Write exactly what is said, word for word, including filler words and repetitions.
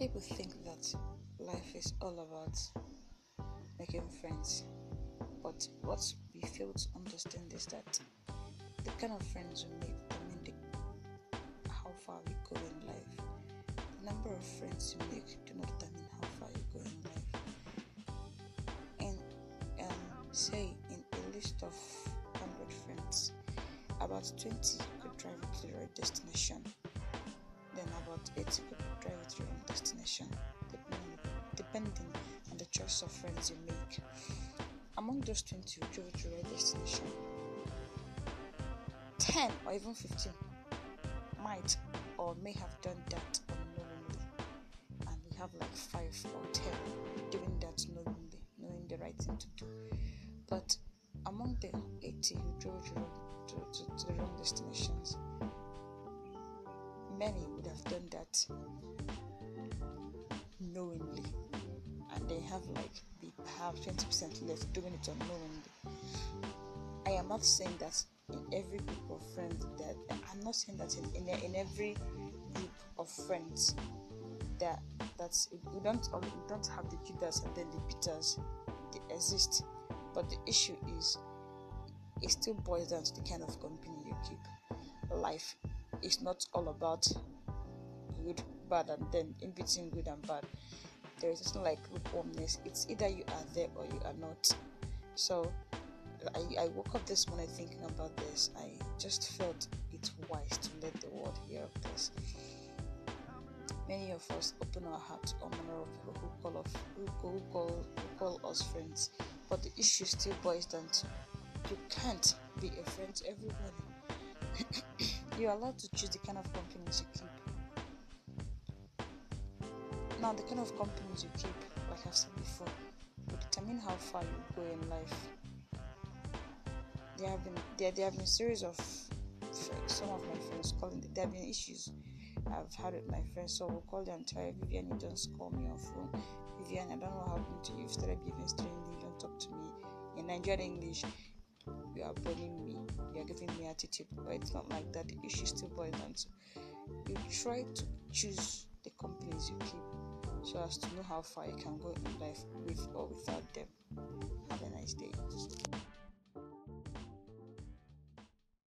People think that life is all about making friends, but what we fail to understand is that the kind of friends we make determine how far we go in life. The number of friends you make do not determine how far you go in life. And um, say in a list of one hundred friends, about twenty could drive you to the right destination. Then about eighty could drive you to your own destination, depending, depending on the choice of friends you make. Among those twenty who drove you to your right destination, ten or even fifteen might or may have done that unknowingly, and we have like five or ten doing that knowingly, knowing the right thing to do. But among the eighty who drove you to, to, to the wrong destinations, many would have done that knowingly, and they have like the perhaps twenty percent left doing it unknowingly. I am not saying that in every group of friends that I'm not saying that in, in, in every group of friends that that's we don't we don't have the cheaters and then the beaters. They exist, but the issue is it still boils down to the kind of company you keep. Life is not all about good, bad, and then in between good and bad. There is nothing like lukewarmness. It's either you are there or you are not. So I, I woke up this morning thinking about this. I just felt it's wise to let the world hear of this. Many of us open our hearts to honor people who call, off, who, call, who, call, who call us friends, but the issue still boils down to you can't be a friend to everybody. You're allowed to choose the kind of companies you keep. Now, the kind of companies you keep, like I've said before, will determine how far you go in life. There have been there, there have been a series of some of my friends calling. There have been issues I've had with my friends, so we'll call them and tell Vivian, you don't call me on phone. Vivian, I don't know what happened to you. You've started behaving strangely. You don't talk to me in Nigerian English. You are bullying me. You are giving me attitude, but it's not like that. The issue still boils down to you try to choose the companies you keep, so as to know how far you can go in life with or without them. Have a nice day.